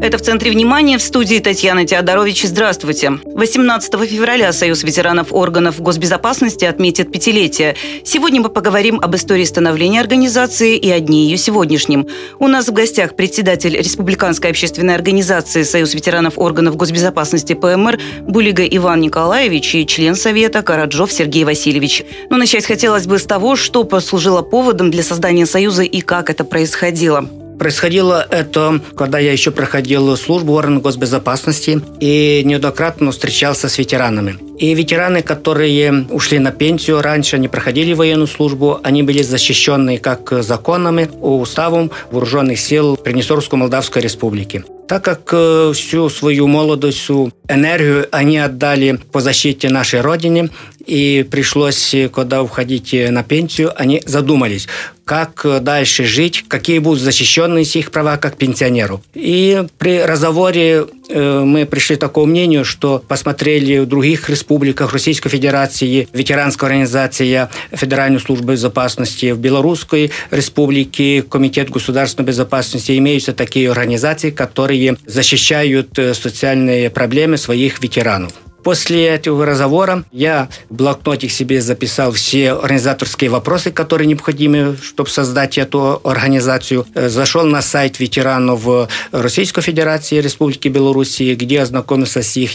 Это «В центре внимания», в студии Татьяна Теодорович. Здравствуйте. 18 февраля Союз ветеранов органов госбезопасности отметит пятилетие. Сегодня мы поговорим об истории становления организации и о дне ее сегодняшнем. У нас в гостях председатель Республиканской общественной организации Союз ветеранов органов госбезопасности ПМР Булига Иван Николаевич и член Совета Караджов Сергей Васильевич. Но начать хотелось бы с того, что послужило поводом для создания Союза и как это происходило. Происходило это, когда я еще проходил службу в органах госбезопасности и неоднократно встречался с ветеранами. И ветераны, которые ушли на пенсию, раньше они проходили военную службу, они были защищены как законами, уставом вооруженных сил Приднестровской Молдавской республики. Так как всю свою молодость, всю энергию они отдали по защите нашей Родины, и пришлось, когда уходить на пенсию, они задумались, как дальше жить, какие будут защищенные их права как пенсионеру. И при разговоре мы пришли к такому мнению, что посмотрели в других республиках Российской Федерации, ветеранская организация Федеральной службы безопасности, в Белорусской республике Комитет государственной безопасности, имеются такие организации, которые защищают социальные проблемы своих ветеранов. После этого разговора я в блокноте себе записал все организаторские вопросы, которые необходимы, чтобы создать эту организацию. Зашел на сайт ветеранов Российской Федерации, Республики Белоруссии, где ознакомился с их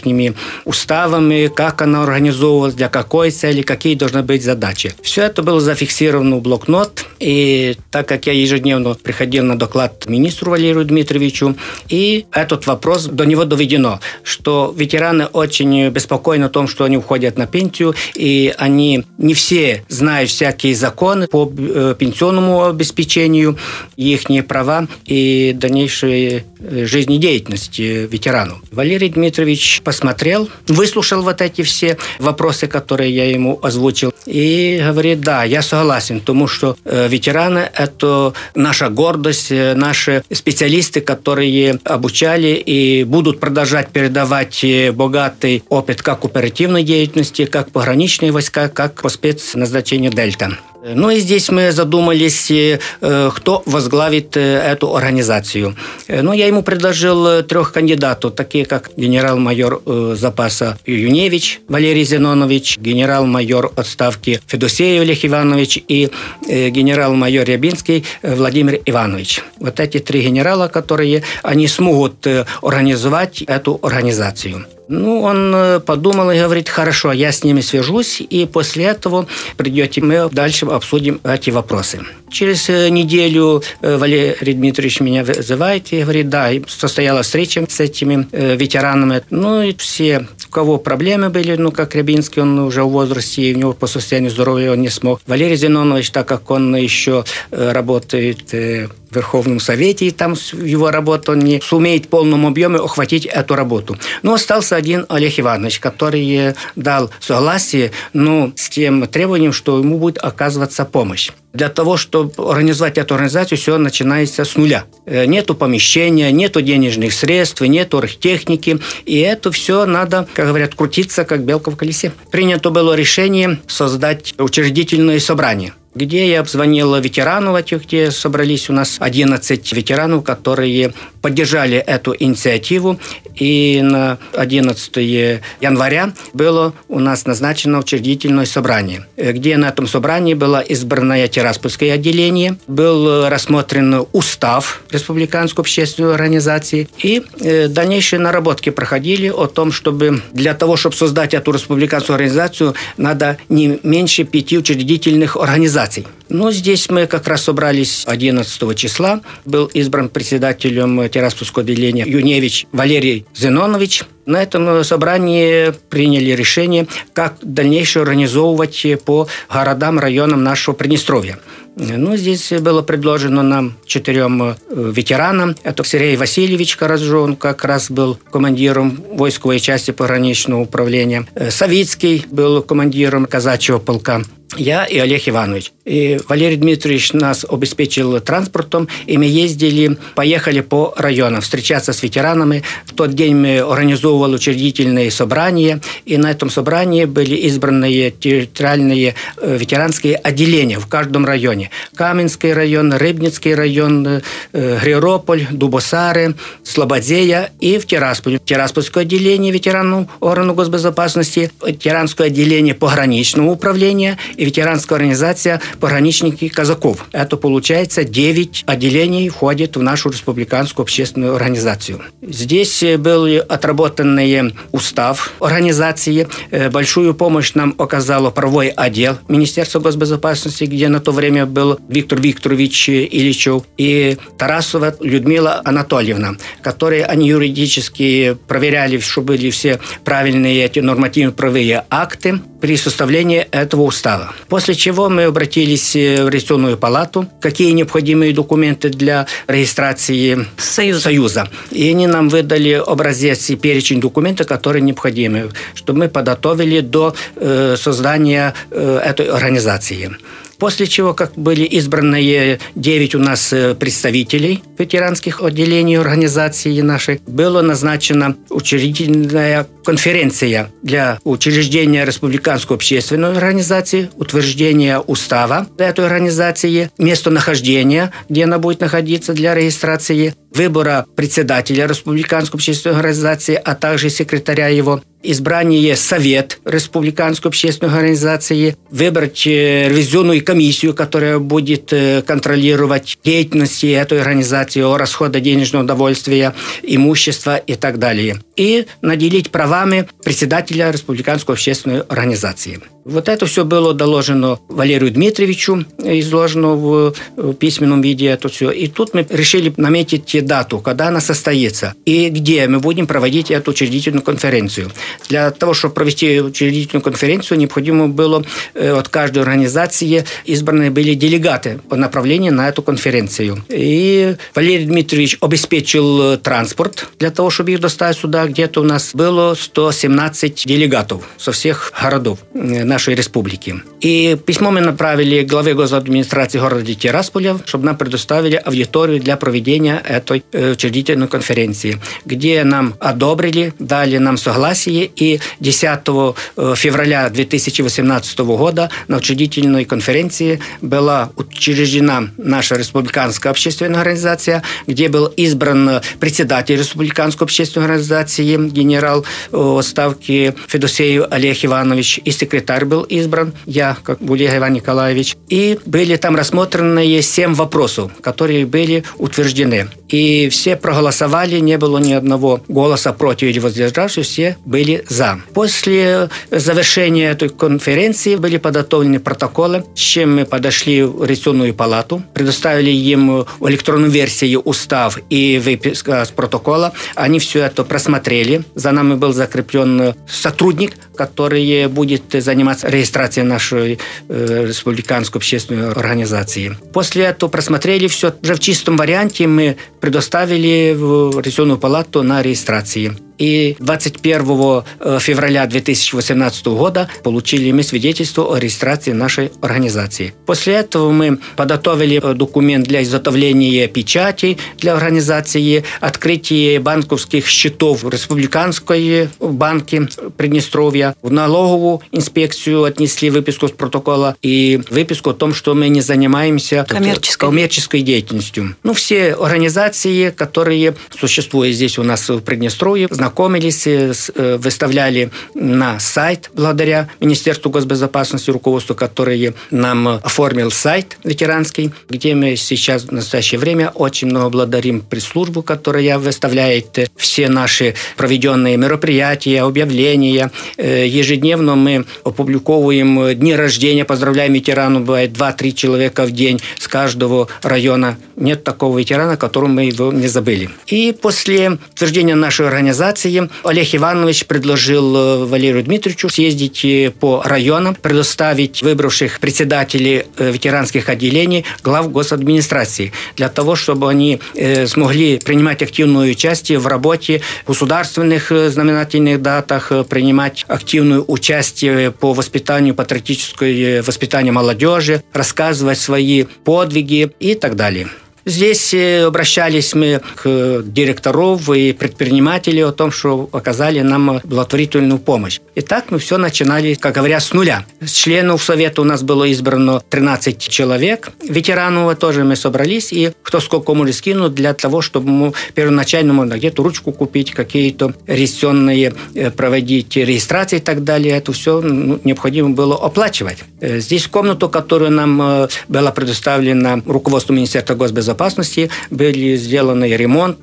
уставами, как она организовывалась, для какой цели, какие должны быть задачи. Все это было зафиксировано в блокнот. И так как я ежедневно приходил на доклад министру Валерию Дмитриевичу, и этот вопрос до него доведено, что ветераны очень беспокоятся о том, что они уходят на пенсию, и они не все знают всякие законы по пенсионному обеспечению, их права и дальнейшей жизнедеятельности ветеранов. Валерий Дмитриевич посмотрел, выслушал эти все вопросы, которые я ему озвучил, и говорит: да, я согласен, потому что ветераны – это наша гордость, наши специалисты, которые обучали и будут продолжать передавать богатый опыт как оперативной деятельности, как пограничные войска, как по спецназначению «Дельта». Ну и здесь мы задумались, кто возглавит эту организацию. Ну, я ему предложил 3 кандидатов, такие как генерал-майор запаса Юневич Валерий Зинонович, генерал-майор отставки Федосеев Олег Иванович и генерал-майор Рябинский Владимир Иванович. Эти 3 генерала, которые они смогут организовать эту организацию. Ну, он подумал и говорит: хорошо, я с ними свяжусь, и после этого придете, мы дальше обсудим эти вопросы. Через неделю Валерий Дмитриевич меня вызывает и говорит: да, состоялась встреча с этими ветеранами. Ну, и все, у кого проблемы были, как Рябинский, он уже в возрасте, и у него по состоянию здоровья он не смог. Валерий Зинонович, так как он еще работает в Верховном Совете, и там его работа, он не сумеет в полном объеме охватить эту работу. Но остался один Олег Иванович, который дал согласие, с тем требованием, что ему будет оказываться помощь. Для того, чтобы организовать эту организацию, все начинается с нуля. Нету помещения, нету денежных средств, нету оргтехники. И это все надо, как говорят, крутиться, как белка в колесе. Принято было решение создать учредительное собрание, где я обзвонил ветеранов этих, где собрались у нас 11 ветеранов, которые поддержали эту инициативу. И на 11 января было у нас назначено учредительное собрание, где на этом собрании было избрано Тираспольское отделение, был рассмотрен устав Республиканской общественной организации, и дальнейшие наработки проходили о том, чтобы для того, чтобы создать эту республиканскую организацию, надо не меньше 5 учредительных организаций. Здесь мы как раз собрались 11 числа. Был избран председателем Тираспольского отделения Юневич Валерий Зинонович. На этом собрании приняли решение, как дальнейшее организовывать по городам, районам нашего Приднестровья. Здесь было предложено нам 4 ветеранам. Это Сергей Васильевич Караджов, он как раз был командиром войсковой части пограничного управления. Савицкий был командиром казачьего полка. я и Олег Иванович. И Валерий Дмитриевич нас обеспечил транспортом, и мы ездили, поехали по районам встречаться с ветеранами. В тот день мы организовывали учредительные собрания, и на этом собрании были избраны территориальные ветеранские отделения в каждом районе. Каменский район, Рыбницкий район, Грирополь, Дубосары, Слободея и в Тирасполь. Тираспольское отделение ветеранов органов госбезопасности, ветеранское отделение пограничного управления – ветеранская организация «Пограничники казаков». Это, получается, 9 отделений входит в нашу республиканскую общественную организацию. Здесь был отработанный устав организации. Большую помощь нам оказало правовой отдел Министерства госбезопасности, где на то время был Виктор Викторович Ильичев и Тарасова Людмила Анатольевна, которые они юридически проверяли, чтобы были все правильные эти нормативно-правовые акты при составлении этого устава. После чего мы обратились в регистрационную палату, какие необходимые документы для регистрации Союза. И они нам выдали образец и перечень документов, которые необходимы, чтобы мы подготовили до создания этой организации. После чего, как были избраны 9 у нас представителей ветеранских отделений организации нашей, была назначена учредительная конференция для учреждения Республиканской общественной организации, утверждения устава этой организации, местонахождения, где она будет находиться для регистрации, выбора председателя Республиканской общественной организации, а также секретаря его, избрание Совет Республиканской общественной организации, выбрать ревизионную комиссию, которая будет контролировать деятельность этой организации, расходы денежного довольствия, имущества и так далее. И наделить правами председателя Республиканской общественной организации. Вот это все было доложено Валерию Дмитриевичу, изложено в письменном виде это все. И тут мы решили наметить дату, когда она состоится, и где мы будем проводить эту учредительную конференцию. Для того, чтобы провести учредительную конференцию, необходимо было от каждой организации избраны были делегаты по направлению на эту конференцию. И Валерий Дмитриевич обеспечил транспорт для того, чтобы их доставить сюда. Где-то у нас было 117 делегатов со всех городов нашей республики. И письмо мы направили главе госадминистрации города Тирасполя, чтобы нам предоставили аудиторию для проведения этой учредительной конференции, где нам одобрили, дали нам согласие, и 10 февраля 2018 года на учредительной конференции была учреждена наша республиканская общественная организация, где был избран председатель республиканской общественной организации, генерал отставки Федосеев Олег Иванович, и секретарь был избран, я, как Булига Иван Николаевич. И были там рассмотрены 7 вопросов, которые были утверждены. И все проголосовали, не было ни одного голоса против или воздержавшихся, все были за. После завершения этой конференции были подготовлены протоколы, с чем мы подошли в регистрационную палату, предоставили им в электронную версию устав и выписка с протокола. Они все это просмотрели. За нами был закреплен сотрудник, который будет заниматься регистрацией нашей республиканской общественной организации. После этого просмотрели все. Уже в чистом варианте мы предоставили в регистрационную палату на регистрации. И 21 февраля 2018 года получили мы свидетельство о регистрации нашей организации. После этого мы подготовили документ для изготовления печати для организации, открытие банковских счетов в Республиканской банке Приднестровья, в налоговую инспекцию отнесли выписку с протокола и выписку о том, что мы не занимаемся коммерческой деятельностью. Все организации, которые существуют здесь у нас в Приднестровье, знакомились, выставляли на сайт благодаря Министерству госбезопасности, руководству, которое нам оформил сайт ветеранский, где мы сейчас в настоящее время очень много благодарим пресс-службу, которая выставляет все наши проведенные мероприятия, объявления. Ежедневно мы опубликовываем дни рождения, поздравляем ветеранов, бывает 2-3 человека в день с каждого района. Нет такого ветерана, которого мы его не забыли. И после утверждения нашей организации организации Олег Иванович предложил Валерию Дмитриевичу съездить по районам, предоставить выбравших председателей ветеранских отделений глав госадминистрации, для того, чтобы они смогли принимать активное участие в работе государственных знаменательных датах, принимать активное участие по воспитанию, патриотическое воспитание молодежи, рассказывать свои подвиги и так далее. Здесь обращались мы к директоров и предпринимателям о том, что оказали нам благотворительную помощь. И так мы все начинали, как говорят, с нуля. С членов совета у нас было избрано 13 человек. Ветеранов тоже мы собрались, и кто сколько может скинуть для того, чтобы ему первоначально можно где-то ручку купить, какие-то регистрационные, проводить регистрации и так далее. Это все необходимо было оплачивать. Здесь комнату, которую нам была предоставлена руководством Министерства госбезопасности, были сделаны ремонт,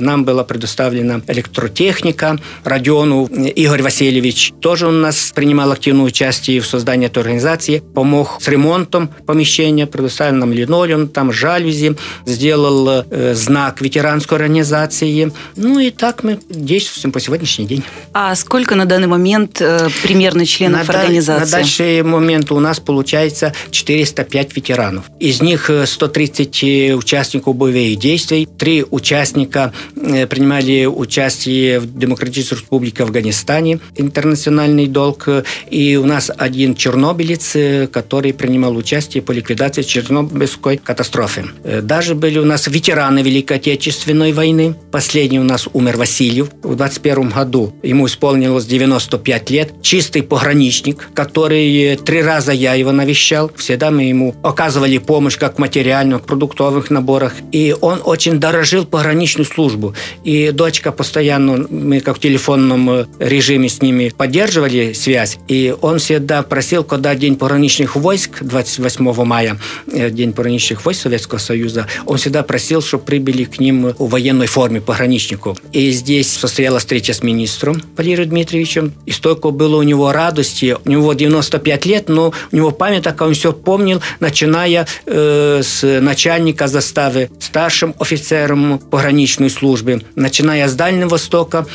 нам была предоставлена электротехника. Родиону Игорь Васильевич тоже у нас принимал активное участие в создании этой организации, помог с ремонтом помещения, предоставил нам линолеум, там жалюзи, сделал знак ветеранской организации. Ну и так мы действуем по сегодняшний день. А сколько на данный момент примерно членов организации? На дальший момент у нас получается 405 ветеранов. Из них 130 участников боевых действий. 3 участника принимали участие в Демократической Республике Афганистане, интернациональный долг. И у нас 1 чернобылец, который принимал участие по ликвидации чернобыльской катастрофы. Даже были у нас ветераны Великой Отечественной войны. Последний у нас умер Васильев. В 21 году ему исполнилось 95 лет. Чистый пограничник, который 3 раза я его навещал. Всегда мы ему оказывали помощь как материальную, продуктовую, наборах. И он очень дорожил пограничную службу. И дочка постоянно, мы как в телефонном режиме с ними поддерживали связь. И он всегда просил, когда День пограничных войск, 28 мая, День пограничных войск Советского Союза, он всегда просил, чтобы прибыли к ним в военной форме пограничников. И здесь состоялась встреча с министром Валерием Дмитриевичем. И столько было у него радости. У него 95 лет, но у него память такая, он все помнил, начиная с начальника заставы, старшим офицером пограничной службы, начиная с Дальнего Востока,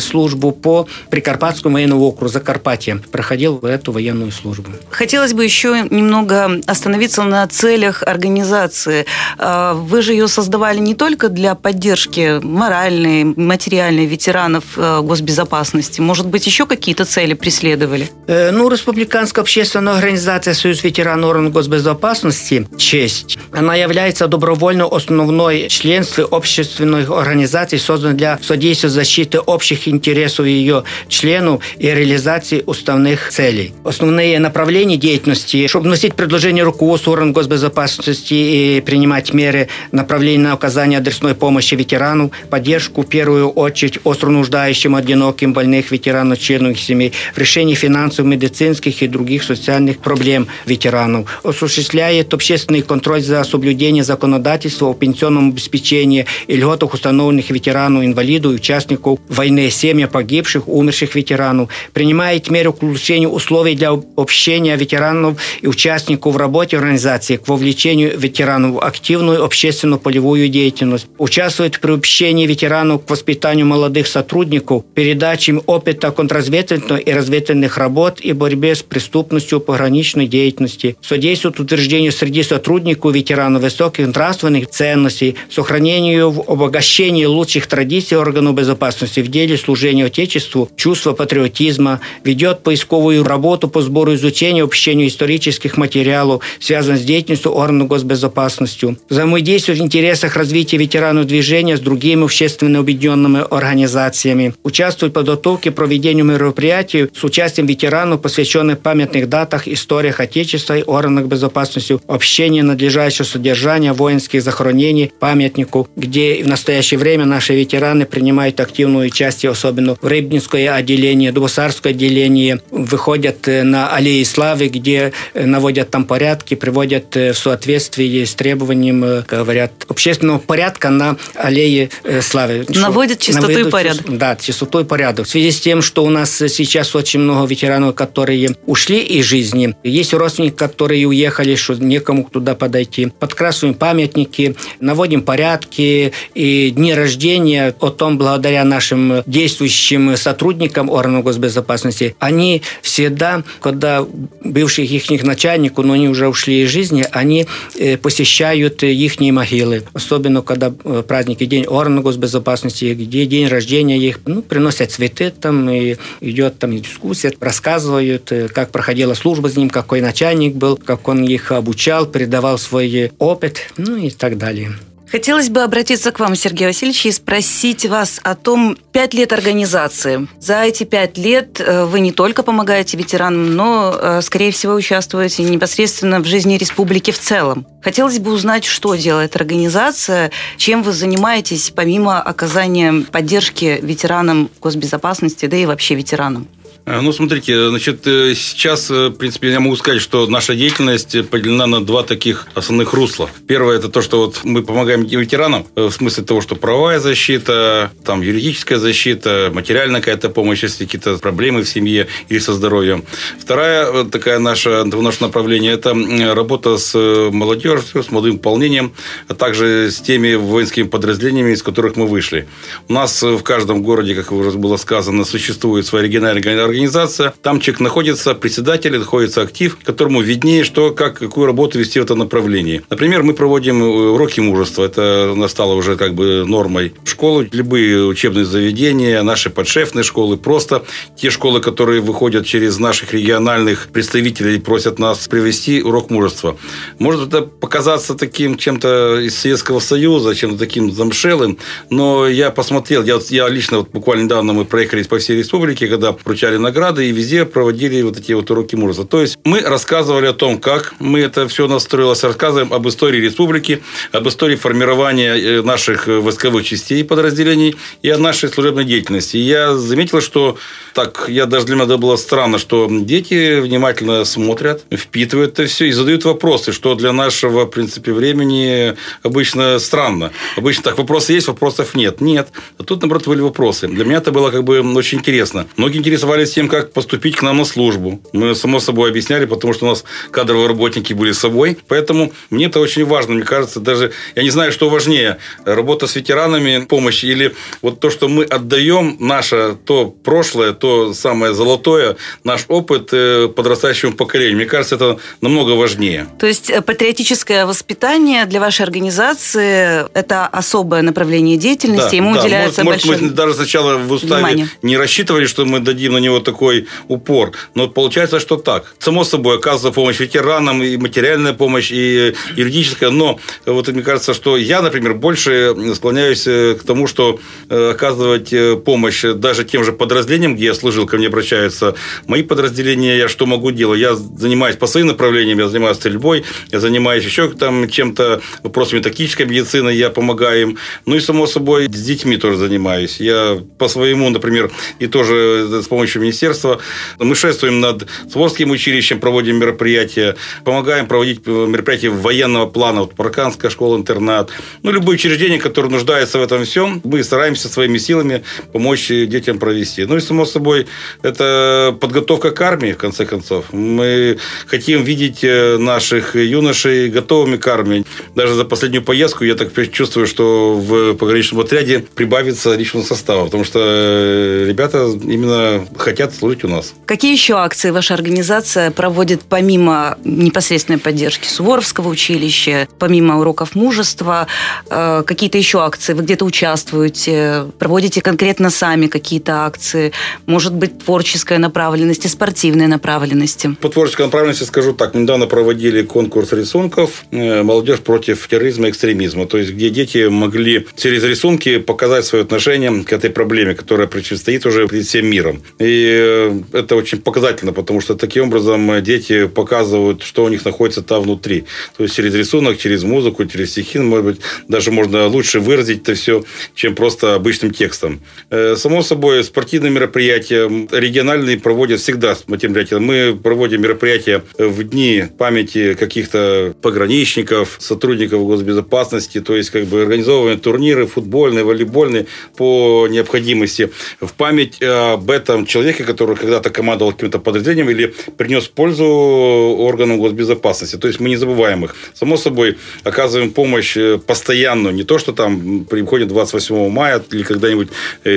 службу по Прикарпатскому военному округу, Закарпатье, проходил эту военную службу. Хотелось бы еще немного остановиться на целях организации. Вы же ее создавали не только для поддержки моральной, материальной ветеранов госбезопасности. Может быть, еще какие-то цели преследовали? Республиканская общественная организация «Союз ветеранов госбезопасности», честь, она является добровольно основной членстве общественных организаций, созданной для содействия защиты общих интересов ее членов и реализации уставных целей. Основные направления деятельности, чтобы вносить предложения руководству органов госбезопасности и принимать меры направления на оказание адресной помощи ветерану, поддержку, в первую очередь, остро нуждающим, одиноким, больных ветеранов, членов их семей, в решении финансовых, медицинских и других социальных проблем ветеранов, осуществляет общественный контроль за соблюдением законодательства о пенсионном обеспечении и льготах, установленных ветерану, инвалиду и участнику войны, семьям погибших, умерших ветеранов, принимает меры к улучшению условий для общения ветеранов и участников в работе организации, к вовлечению ветеранов в активную общественную полевую деятельность, участвует в приобщении ветеранов к воспитанию молодых сотрудников, передачам опыта контрразведывательных и разведывательных работ и борьбе с преступностью пограничной деятельности, содействует утверждению среди сотрудников ветеранов высоких нравственных ценностей, сохранению в обогащении лучших традиций органов безопасности в деле служения Отечеству, чувства патриотизма, ведет поисковую работу по сбору, изучению, общению исторических материалов, связанных с деятельностью органов госбезопасности, взаимодействует в интересах развития ветеранов движения с другими общественно объединенными организациями, участвует в подготовке и проведении мероприятий с участием ветеранов, посвященных памятных датах, историях Отечества и органов безопасности, общение надлежащего содержания, воинских захоронений, памятнику, где в настоящее время наши ветераны принимают активное участие, особенно в Рябинское отделение, Дубосарское отделение, выходят на Аллею Славы, где наводят там порядки, приводят в соответствии с требованием, говорят, общественного порядка на Аллее Славы. Наводят чистоту и порядок. Да, чистоту и порядок. В связи с тем, что у нас сейчас очень много ветеранов, которые ушли из жизни, есть родственники, которые уехали, что некому туда подойти. Подкрасываем память памятники, наводим порядки и дни рождения. О том, благодаря нашим действующим сотрудникам органов госбезопасности, они всегда, когда бывших их начальников, но они уже ушли из жизни, они посещают их могилы. Особенно, когда праздники, день органов госбезопасности, где день рождения их, приносят цветы, там и идет там дискуссия, рассказывают, как проходила служба с ним, какой начальник был, как он их обучал, передавал свой опыт, и так далее. Хотелось бы обратиться к вам, Сергей Васильевич, и спросить вас о том, 5 лет организации. За эти 5 лет вы не только помогаете ветеранам, но, скорее всего, участвуете непосредственно в жизни республики в целом. Хотелось бы узнать, что делает организация, чем вы занимаетесь, помимо оказания поддержки ветеранам госбезопасности, да и вообще ветеранам. Смотрите, сейчас, в принципе, я могу сказать, что наша деятельность поделена на 2 таких основных русла. Первое – это то, что мы помогаем ветеранам в смысле того, что правовая защита, юридическая защита, материальная какая-то помощь, если какие-то проблемы в семье или со здоровьем. Второе такое наше направление – это работа с молодежью, с молодым пополнением, а также с теми воинскими подразделениями, из которых мы вышли. У нас в каждом городе, как уже было сказано, существует своя региональная организация. Там человек находится, председатель, находится актив, которому виднее, что, какую работу вести в этом направлении. Например, мы проводим уроки мужества. Это стало уже нормой. Школы, любые учебные заведения, наши подшефные школы, просто те школы, которые выходят через наших региональных представителей и просят нас привести урок мужества. Может это показаться таким чем-то из Советского Союза, чем-то таким замшелым, но я посмотрел, я лично, буквально недавно мы проехались по всей республике, когда вручали награды и везде проводили эти уроки мужества. То есть мы рассказывали о том, как мы это все настроилось, рассказываем об истории республики, об истории формирования наших войсковых частей и подразделений и о нашей служебной деятельности. И я заметил, что для меня было странно, что дети внимательно смотрят, впитывают это все и задают вопросы, что для нашего, в принципе, времени обычно странно. Обычно так, вопросы есть, вопросов нет. Нет. А тут, наоборот, были вопросы. Для меня это было очень интересно. Многие интересовались тем, как поступить к нам на службу. Мы, само собой, объясняли, потому что у нас кадровые работники были с собой. Поэтому мне это очень важно. Мне кажется, даже я не знаю, что важнее. Работа с ветеранами, помощь или то, что мы отдаем наше то прошлое, то самое золотое, наш опыт подрастающему поколению. Мне кажется, это намного важнее. То есть, патриотическое воспитание для вашей организации – это особое направление деятельности, да, ему да. уделяется большое внимание. Мы даже сначала в уставе не рассчитывали, что мы дадим на него такой упор. Но получается, что так. Само собой, оказывается помощь ветеранам, и материальная помощь, и юридическая. Но мне кажется, что я, например, больше склоняюсь к тому, что оказывать помощь даже тем же подразделениям, где я служил, ко мне обращаются мои подразделения, я что могу делать? Я занимаюсь по своим направлениям, я занимаюсь стрельбой, я занимаюсь еще чем-то, вопросами тактической медицины, я помогаю им. И, само собой, с детьми тоже занимаюсь. Я по своему, например, и тоже с помощью министерства. Мы шествуем над Сморским училищем, проводим мероприятия, помогаем проводить мероприятия военного плана. Парканская школа, интернат. Любое учреждение, которое нуждается в этом всем, мы стараемся своими силами помочь детям провести. И, само собой, это подготовка к армии, в конце концов. Мы хотим видеть наших юношей готовыми к армии. Даже за последнюю поездку я так чувствую, что в пограничном отряде прибавится личного состава, потому что ребята именно хотят служить у нас. Какие еще акции ваша организация проводит помимо непосредственной поддержки Суворовского училища, помимо уроков мужества? Какие-то еще акции? Вы где-то участвуете? Проводите конкретно сами какие-то акции? Может быть, творческая направленность, спортивная направленность? По творческой направленности скажу так. Недавно проводили конкурс рисунков «Молодежь против терроризма и экстремизма». То есть, где дети могли через рисунки показать свое отношение к этой проблеме, которая предстоит уже перед всем миром. И это очень показательно, потому что таким образом дети показывают, что у них находится там внутри. То есть, через рисунок, через музыку, через стихи, может быть, даже можно лучше выразить это все, чем просто обычным текстом. Само собой, спортивные мероприятия региональные проводят всегда мероприятия. Мы проводим мероприятия в дни памяти каких-то пограничников, сотрудников госбезопасности, то есть организовываем турниры футбольные, волейбольные по необходимости в память об этом человеке, человека, который когда-то командовал каким-то подразделением или принес пользу органам госбезопасности. То есть, мы не забываем их. Само собой, оказываем помощь постоянную. Не то, что там приходит 28 мая или когда-нибудь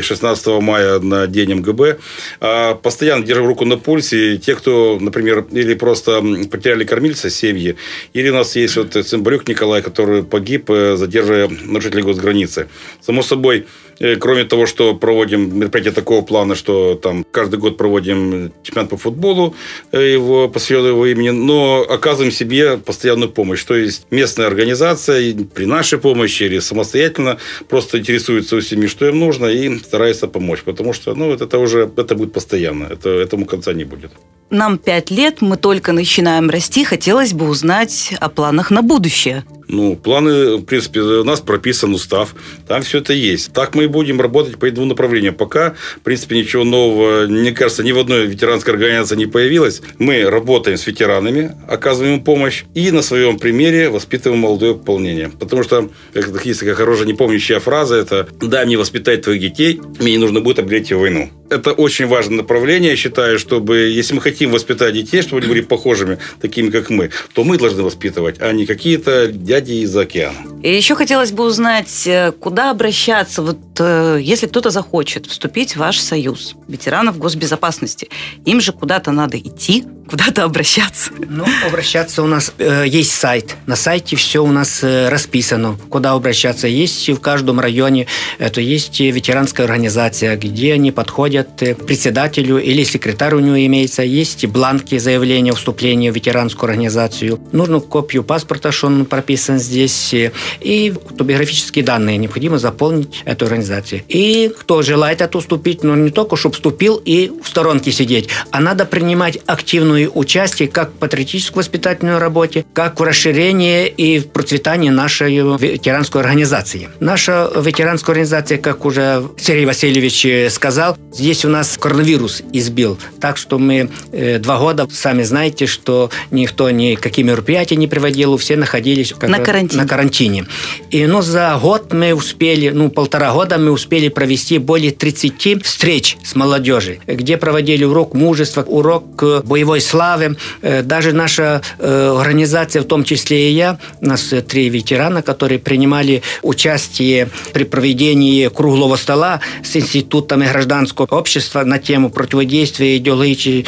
16 мая на день МГБ. А постоянно держим руку на пульсе. Те, кто, например, или просто потеряли кормильца, семьи, или у нас есть вот Барюк Николай, который погиб, задерживая нарушителей госграницы. Само собой, кроме того, что проводим мероприятия такого плана, что там каждый год проводим чемпионат по футболу, его посвященный его имени, но оказываем себе постоянную помощь. То есть, местная организация при нашей помощи или самостоятельно просто интересуется у семьи, что им нужно, и старается помочь. Потому что это будет постоянно. Этому конца не будет. Нам 5 лет, мы только начинаем расти. Хотелось бы узнать о планах на будущее. Планы, в принципе, у нас прописан устав. Там все это есть. Так мы и будем работать по 2 направлениям. Пока, в принципе, ничего нового, мне кажется, ни в одной ветеранской организации не появилось. Мы работаем с ветеранами, оказываем им помощь и на своем примере воспитываем молодое пополнение. Потому что, как есть такая хорошая непомнящая фраза, это «дай мне воспитать твоих детей, мне не нужно будет обгреть в войну». Это очень важное направление, я считаю, чтобы, если мы хотим воспитать детей, чтобы они были похожими, такими, как мы, то мы должны воспитывать, а не какие-то дяди из-за океана. И еще хотелось бы узнать, куда обращаться, если кто-то захочет вступить в ваш союз ветеранов госбезопасности. Им же куда-то надо идти, куда-то обращаться. Обращаться у нас есть сайт. На сайте все у нас расписано, куда обращаться. Есть в каждом районе, это есть ветеранская организация, где они подходят председателю или секретарю, у него имеется, есть бланки заявления о вступлении в ветеранскую организацию. Нужно копию паспорта, что он прописан здесь, и биографические данные необходимо заполнить эту организацию. И кто желает это уступить, не только, чтобы вступил и в сторонке сидеть, а надо принимать активное участие как в патриотической воспитательной работе, как в расширении и в процветании нашей ветеранской организации. Наша ветеранская организация, как уже Сергей Васильевич сказал, здесь у нас коронавирус избил. Так что мы 2 года, сами знаете, что никто никакие мероприятия не приводил, все находились на карантине. И за год мы успели, 1,5 года мы успели провести более 30 встреч с молодежью, где проводили урок мужества, урок боевой славы. Даже наша организация, в том числе и я, у нас 3 ветерана, которые принимали участие при проведении круглого стола с институтами гражданского общества на тему противодействия идеологии,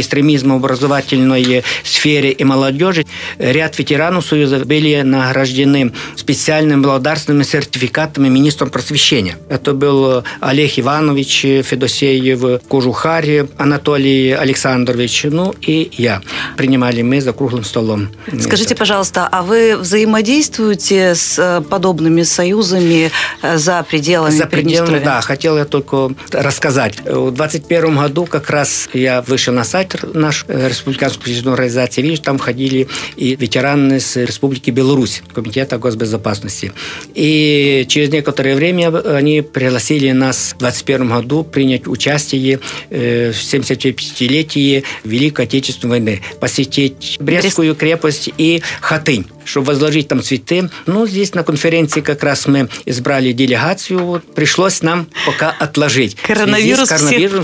экстремизма в образовательной сфере и молодежи. Ряд ветеранов Союза были награждены специальными благодарственными сертификатами министром просвещения. Это был Олег Иванович, Федосеев, Кожухарь Анатолий Александрович, и я. Принимали мы за круглым столом. Скажите, пожалуйста, а вы взаимодействуете с подобными союзами за пределами Приднестровья? Да, хотел я только рассказать. В 2021 году как раз я вышел на сайт наш Республиканской общественной организации. Видишь, там входили и ветераны с Республики Беларусь, Комитета госбезопасности. И через некоторое время они пригласили нас в 2021 году принять участие в 75-летии Великой Отечественной войны, посетить Брестскую крепость и Хатынь, чтобы возложить там цветы. Здесь на конференции как раз мы избрали делегацию. Пришлось нам пока отложить. Коронавирус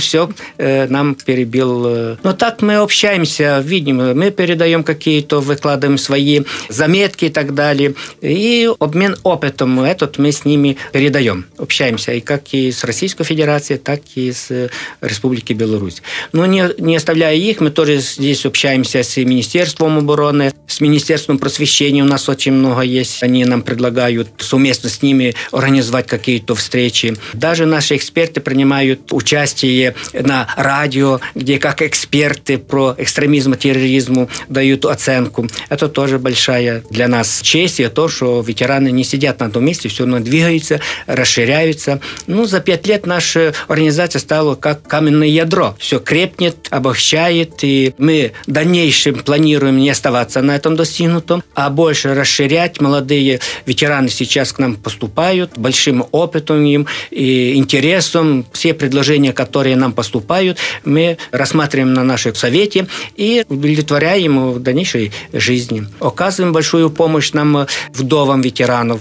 все нам перебил. Но так мы общаемся, видим, мы передаем какие-то, выкладываем свои заметки и так далее. И обмен опытом этот мы с ними передаем. Общаемся и как и с Российской Федерацией, так и с Республики Беларусь. Не оставляя их, мы тоже здесь общаемся с Министерством обороны, с Министерством просвещения. У нас очень много есть. Они нам предлагают совместно с ними организовать какие-то встречи. Даже наши эксперты принимают участие на радио, где как эксперты про экстремизм и терроризм дают оценку. Это тоже большая для нас честь, и то, что ветераны не сидят на одном месте, все равно двигаются, расширяются. За 5 лет наша организация стала как каменное ядро. Все крепнет, обогащает, и мы в дальнейшем планируем не оставаться на этом достигнутом, а больше расширять. Молодые ветераны сейчас к нам поступают, большим опытом им и интересом. Все предложения, которые нам поступают, мы рассматриваем на нашем совете и удовлетворяем в дальнейшей жизни. Оказываем большую помощь нам вдовам ветеранов,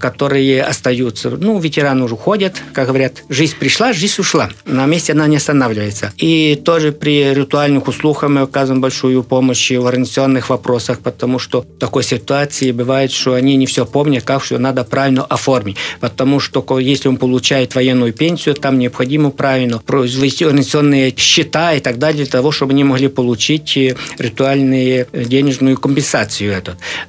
которые остаются. Ну, ветераны уже уходят, как говорят, жизнь пришла, жизнь ушла. На месте она не останавливается. И тоже при ритуальных услугах мы оказываем большую помощь в организационных вопросах, потому что в такой ситуации бывает, что они не все помнят, как все надо правильно оформить. Потому что если он получает военную пенсию, там необходимо правильно произвести организационные счета и так далее, для того, чтобы они могли получить ритуальную денежную компенсацию.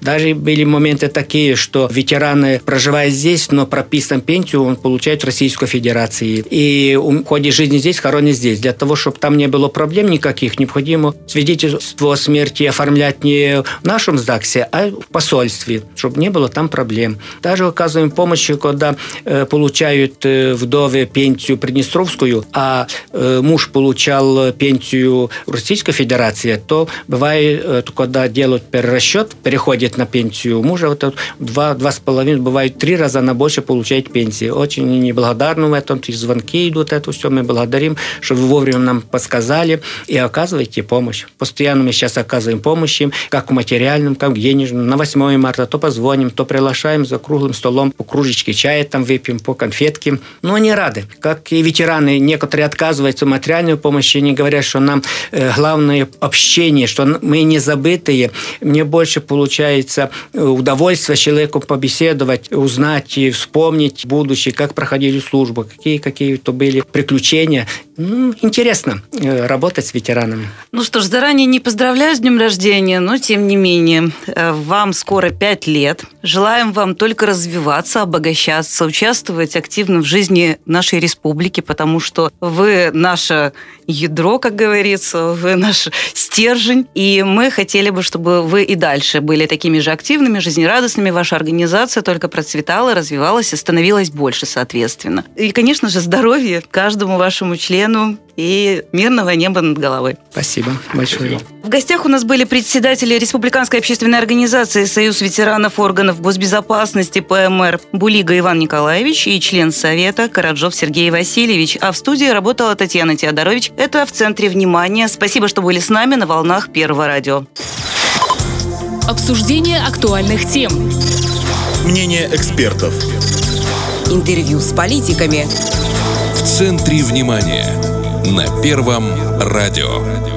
Даже были моменты такие, что ветераны проживают здесь, но прописан пенсию он получает в Российской Федерации. И в ходе жизни здесь, хоронят здесь. Для того, чтобы там не было проблем никаких, необходимо свидетельство о смерти оформлять не в нашем ЗАГСе, а в посольстве, чтобы не было там проблем. Даже оказываем помощь, когда получают вдовы пенсию приднестровскую, а муж получал пенсию Российской Федерации, то бывает, когда делают перерасчет, переходит на пенсию мужа, вот 2,5, бывает 3 раза на больше получает пенсии. Очень неблагодарны в этом, и звонки идут, это все мы благодарим, что вы вовремя нам подсказали и оказываете помощь. Постоянно мы сейчас оказываем помощь им, как в материальном, как в денежном. На 8 марта то позвоним, то приглашаем за круглым столом, по кружечке чая там выпьем, по конфетке. Но они рады. Как и ветераны, некоторые отказываются от материальной помощи, они говорят, что нам главное общение, что мы не забытые. Мне больше получается удовольствие человеку побеседовать, узнать и вспомнить будущее, как проходили службы, какие-то были приключения. Ну, интересно работать с ветеранами. Ну что ж, заранее не поздравляю с днем рождения, но тем не менее, вам скоро 5 лет. Желаем вам только развиваться, обогащаться, участвовать активно в жизни нашей республики, потому что вы наше ядро, как говорится, вы наш стержень, и мы хотели бы, чтобы вы и дальше были такими же активными, жизнерадостными, ваша организация только процветала, развивалась и становилась больше, соответственно. И, конечно же, здоровья каждому вашему члену и мирного неба над головой. Спасибо большое. В гостях у нас были председатели Республиканской общественной организации «Союз ветеранов органов госбезопасности ПМР» Булига Иван Николаевич и член Совета Караджов Сергей Васильевич. А в студии работала Татьяна Теодорович. Это «В центре внимания». Спасибо, что были с нами на волнах Первого радио. Обсуждение актуальных тем. Мнение экспертов. Интервью с политиками. В центре внимания. На Первом радио.